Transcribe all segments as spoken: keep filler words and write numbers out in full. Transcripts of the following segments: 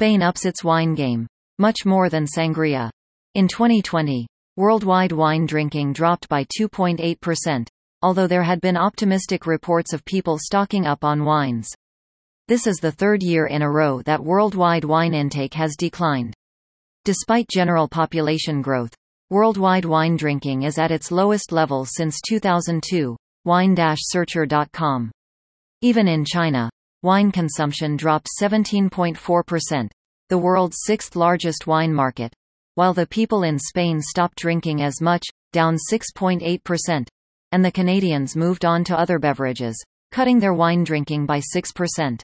Spain ups its wine game. Much more than sangria. In twenty twenty, worldwide wine drinking dropped by two point eight percent, although there had been optimistic reports of people stocking up on wines. This is the third year in a row that worldwide wine intake has declined. Despite general population growth, worldwide wine drinking is at its lowest level since two thousand two, wine dash searcher dot com. Even in China, wine consumption dropped seventeen point four percent. The world's sixth-largest wine market, while the people in Spain stopped drinking as much, down six point eight percent, and the Canadians moved on to other beverages, cutting their wine drinking by six percent.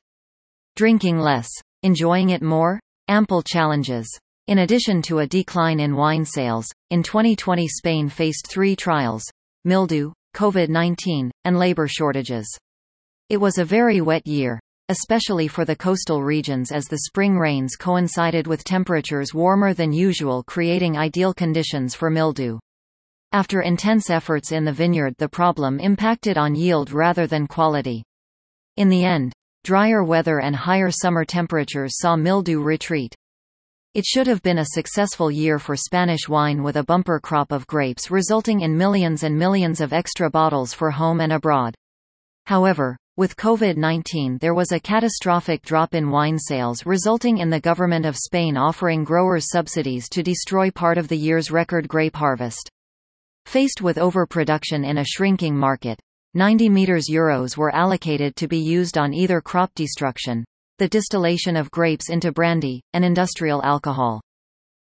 Drinking less, enjoying it more? Ample challenges. In addition to a decline in wine sales, in twenty twenty Spain faced three trials: mildew, COVID nineteen, and labor shortages. It was a very wet year, especially for the coastal regions, as the spring rains coincided with temperatures warmer than usual, creating ideal conditions for mildew. After intense efforts in the vineyard, the problem impacted on yield rather than quality. In the end, drier weather and higher summer temperatures saw mildew retreat. It should have been a successful year for Spanish wine, with a bumper crop of grapes resulting in millions and millions of extra bottles for home and abroad. However, with COVID nineteen there was a catastrophic drop in wine sales, resulting in the government of Spain offering growers subsidies to destroy part of the year's record grape harvest. Faced with overproduction in a shrinking market, ninety million euros were allocated to be used on either crop destruction, the distillation of grapes into brandy, and industrial alcohol.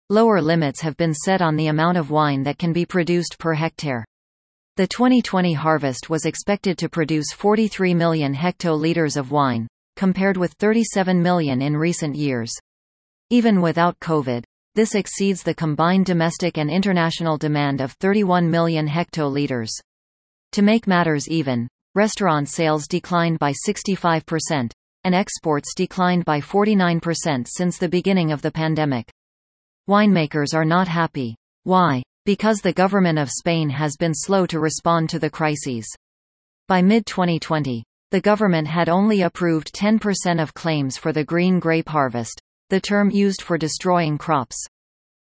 Lower limits have been set on the amount of wine that can be produced per hectare. The twenty twenty harvest was expected to produce forty-three million hectoliters of wine, compared with thirty-seven million in recent years. Even without COVID, this exceeds the combined domestic and international demand of thirty-one million hectoliters. To make matters even, restaurant sales declined by sixty-five percent, and exports declined by forty-nine percent since the beginning of the pandemic. Winemakers are not happy. Why? Because the government of Spain has been slow to respond to the crises. By mid twenty twenty, the government had only approved ten percent of claims for the green grape harvest, the term used for destroying crops.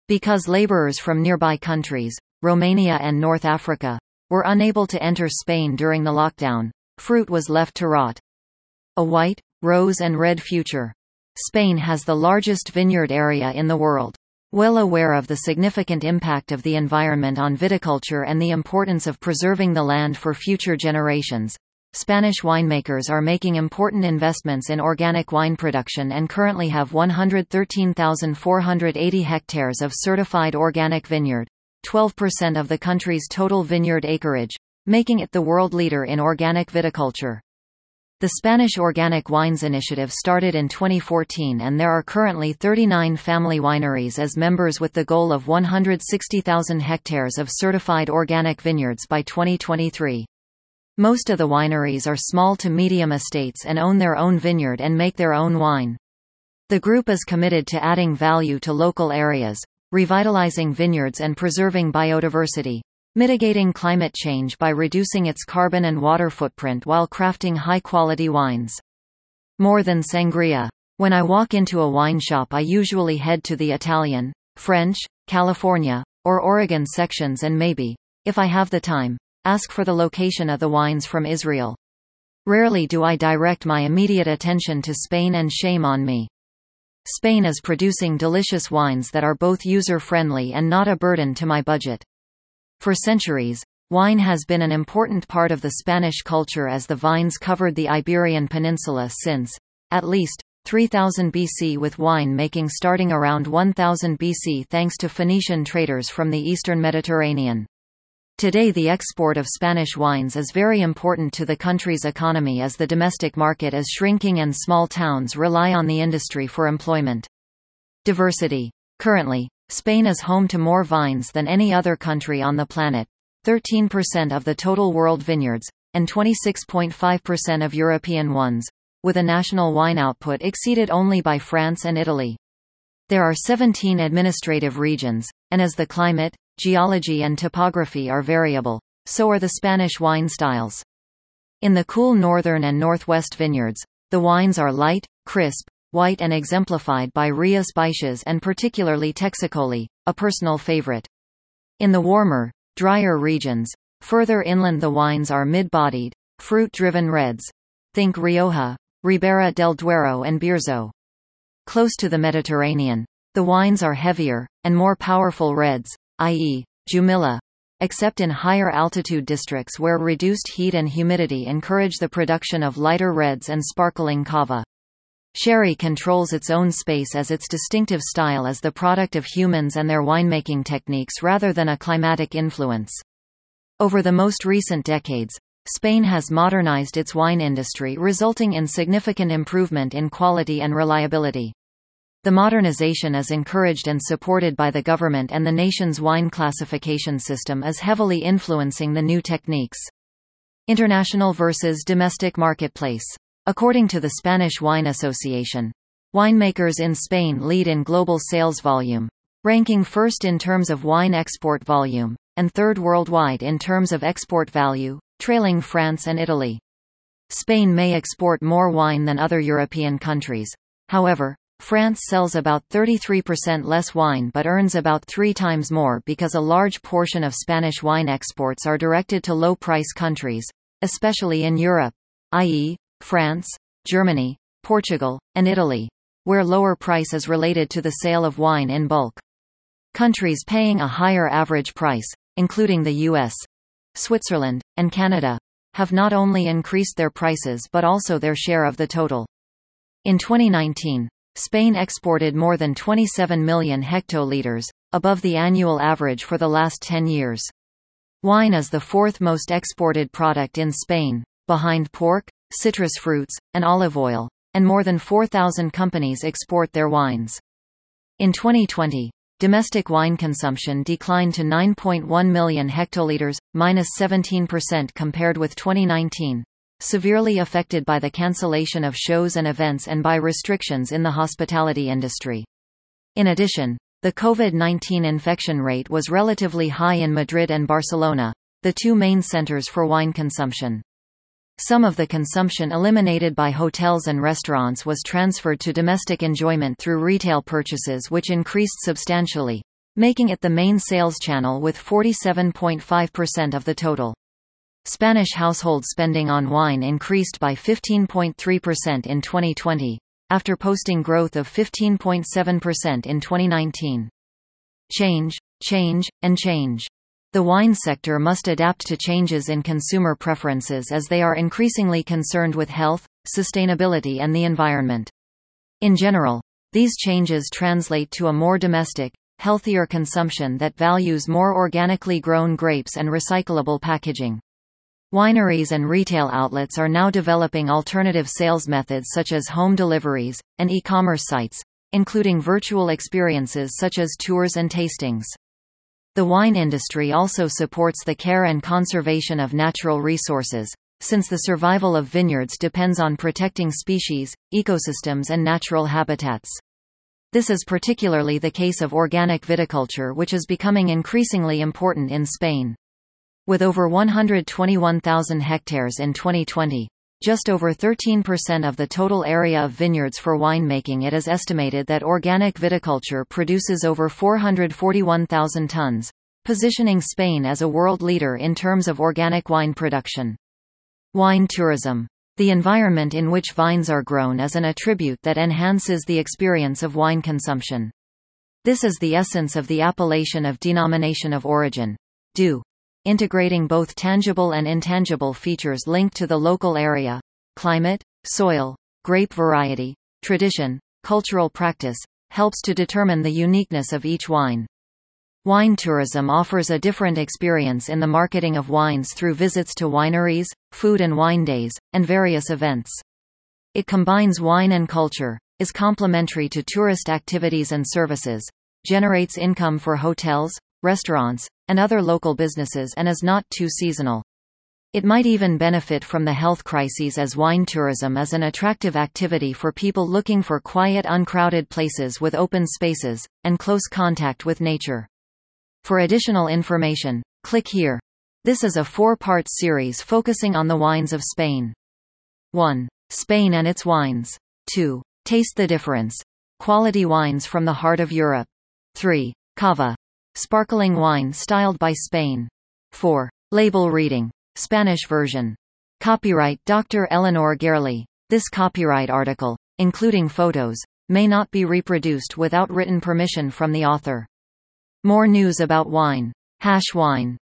Because laborers from nearby countries, Romania and North Africa, were unable to enter Spain during the lockdown, fruit was left to rot. A white, rose and red future. Spain has the largest vineyard area in the world. Well aware of the significant impact of the environment on viticulture and the importance of preserving the land for future generations, Spanish winemakers are making important investments in organic wine production and currently have one hundred thirteen thousand four hundred eighty hectares of certified organic vineyard, twelve percent of the country's total vineyard acreage, making it the world leader in organic viticulture. The Spanish Organic Wines Initiative started in twenty fourteen, and there are currently thirty-nine family wineries as members, with the goal of one hundred sixty thousand hectares of certified organic vineyards by twenty twenty-three. Most of the wineries are small to medium estates and own their own vineyard and make their own wine. The group is committed to adding value to local areas, revitalizing vineyards and preserving biodiversity, mitigating climate change by reducing its carbon and water footprint while crafting high-quality wines. More than sangria. When I walk into a wine shop, I usually head to the Italian, French, California, or Oregon sections, and maybe, if I have the time, ask for the location of the wines from Israel. Rarely do I direct my immediate attention to Spain, and shame on me. Spain is producing delicious wines that are both user-friendly and not a burden to my budget. For centuries, wine has been an important part of the Spanish culture, as the vines covered the Iberian Peninsula since, at least, three thousand B C, with wine-making starting around one thousand B C thanks to Phoenician traders from the eastern Mediterranean. Today the export of Spanish wines is very important to the country's economy, as the domestic market is shrinking and small towns rely on the industry for employment. Diversity. Currently, Spain is home to more vines than any other country on the planet, thirteen percent of the total world vineyards, and twenty-six point five percent of European ones, with a national wine output exceeded only by France and Italy. There are seventeen administrative regions, and as the climate, geology and topography are variable, so are the Spanish wine styles. In the cool northern and northwest vineyards, the wines are light, crisp, white and exemplified by Rías Baixas and particularly Txacolí, a personal favorite. In the warmer, drier regions, further inland the wines are mid-bodied, fruit-driven reds. Think Rioja, Ribera del Duero and Bierzo. Close to the Mediterranean, the wines are heavier, and more powerful reds, that is, Jumilla, except in higher altitude districts where reduced heat and humidity encourage the production of lighter reds and sparkling cava. Sherry controls its own space as its distinctive style is the product of humans and their winemaking techniques rather than a climatic influence. Over the most recent decades, Spain has modernized its wine industry, resulting in significant improvement in quality and reliability. The modernization is encouraged and supported by the government, and the nation's wine classification system is heavily influencing the new techniques. International versus domestic marketplace. According to the Spanish Wine Association, winemakers in Spain lead in global sales volume, ranking first in terms of wine export volume, and third worldwide in terms of export value, trailing France and Italy. Spain may export more wine than other European countries. However, France sells about thirty-three percent less wine but earns about three times more because a large portion of Spanish wine exports are directed to low-price countries, especially in Europe, that is, France, Germany, Portugal, and Italy, where lower price is related to the sale of wine in bulk. Countries paying a higher average price, including the U S, Switzerland, and Canada, have not only increased their prices but also their share of the total. In twenty nineteen, Spain exported more than twenty-seven million hectoliters, above the annual average for the last ten years. Wine is the fourth most exported product in Spain, behind pork, citrus fruits, and olive oil, and more than four thousand companies export their wines. In twenty twenty, domestic wine consumption declined to nine point one million hectoliters, minus seventeen percent compared with twenty nineteen. Severely affected by the cancellation of shows and events and by restrictions in the hospitality industry. In addition, the COVID nineteen infection rate was relatively high in Madrid and Barcelona, the two main centers for wine consumption. Some of the consumption eliminated by hotels and restaurants was transferred to domestic enjoyment through retail purchases, which increased substantially, making it the main sales channel with forty-seven point five percent of the total. Spanish household spending on wine increased by fifteen point three percent in twenty twenty, after posting growth of fifteen point seven percent in twenty nineteen. Change, change, and change. The wine sector must adapt to changes in consumer preferences as they are increasingly concerned with health, sustainability, and the environment. In general, these changes translate to a more domestic, healthier consumption that values more organically grown grapes and recyclable packaging. Wineries and retail outlets are now developing alternative sales methods such as home deliveries, and e-commerce sites, including virtual experiences such as tours and tastings. The wine industry also supports the care and conservation of natural resources, since the survival of vineyards depends on protecting species, ecosystems, and natural habitats. This is particularly the case of organic viticulture, which is becoming increasingly important in Spain. With over one hundred twenty-one thousand hectares in twenty twenty, just over thirteen percent of the total area of vineyards for winemaking, it is estimated that organic viticulture produces over four hundred forty-one thousand tons, positioning Spain as a world leader in terms of organic wine production. Wine tourism. The environment in which vines are grown is an attribute that enhances the experience of wine consumption. This is the essence of the appellation of denomination of origin, D O. Integrating both tangible and intangible features linked to the local area, climate, soil, grape variety, tradition, cultural practice, helps to determine the uniqueness of each wine. Wine tourism offers a different experience in the marketing of wines through visits to wineries, food and wine days, and various events. It combines wine and culture, is complementary to tourist activities and services, generates income for hotels, restaurants, and other local businesses, and is not too seasonal. It might even benefit from the health crises, as wine tourism is an attractive activity for people looking for quiet, uncrowded places with open spaces, and close contact with nature. For additional information, click here. This is a four-part series focusing on the wines of Spain. one. Spain and its wines. two. Taste the difference. Quality wines from the heart of Europe. three. Cava. Sparkling wine styled by Spain. four. Label reading. Spanish version. Copyright Doctor Eleanor Garely. This copyright article, including photos, may not be reproduced without written permission from the author. More news about wine. Hash wine.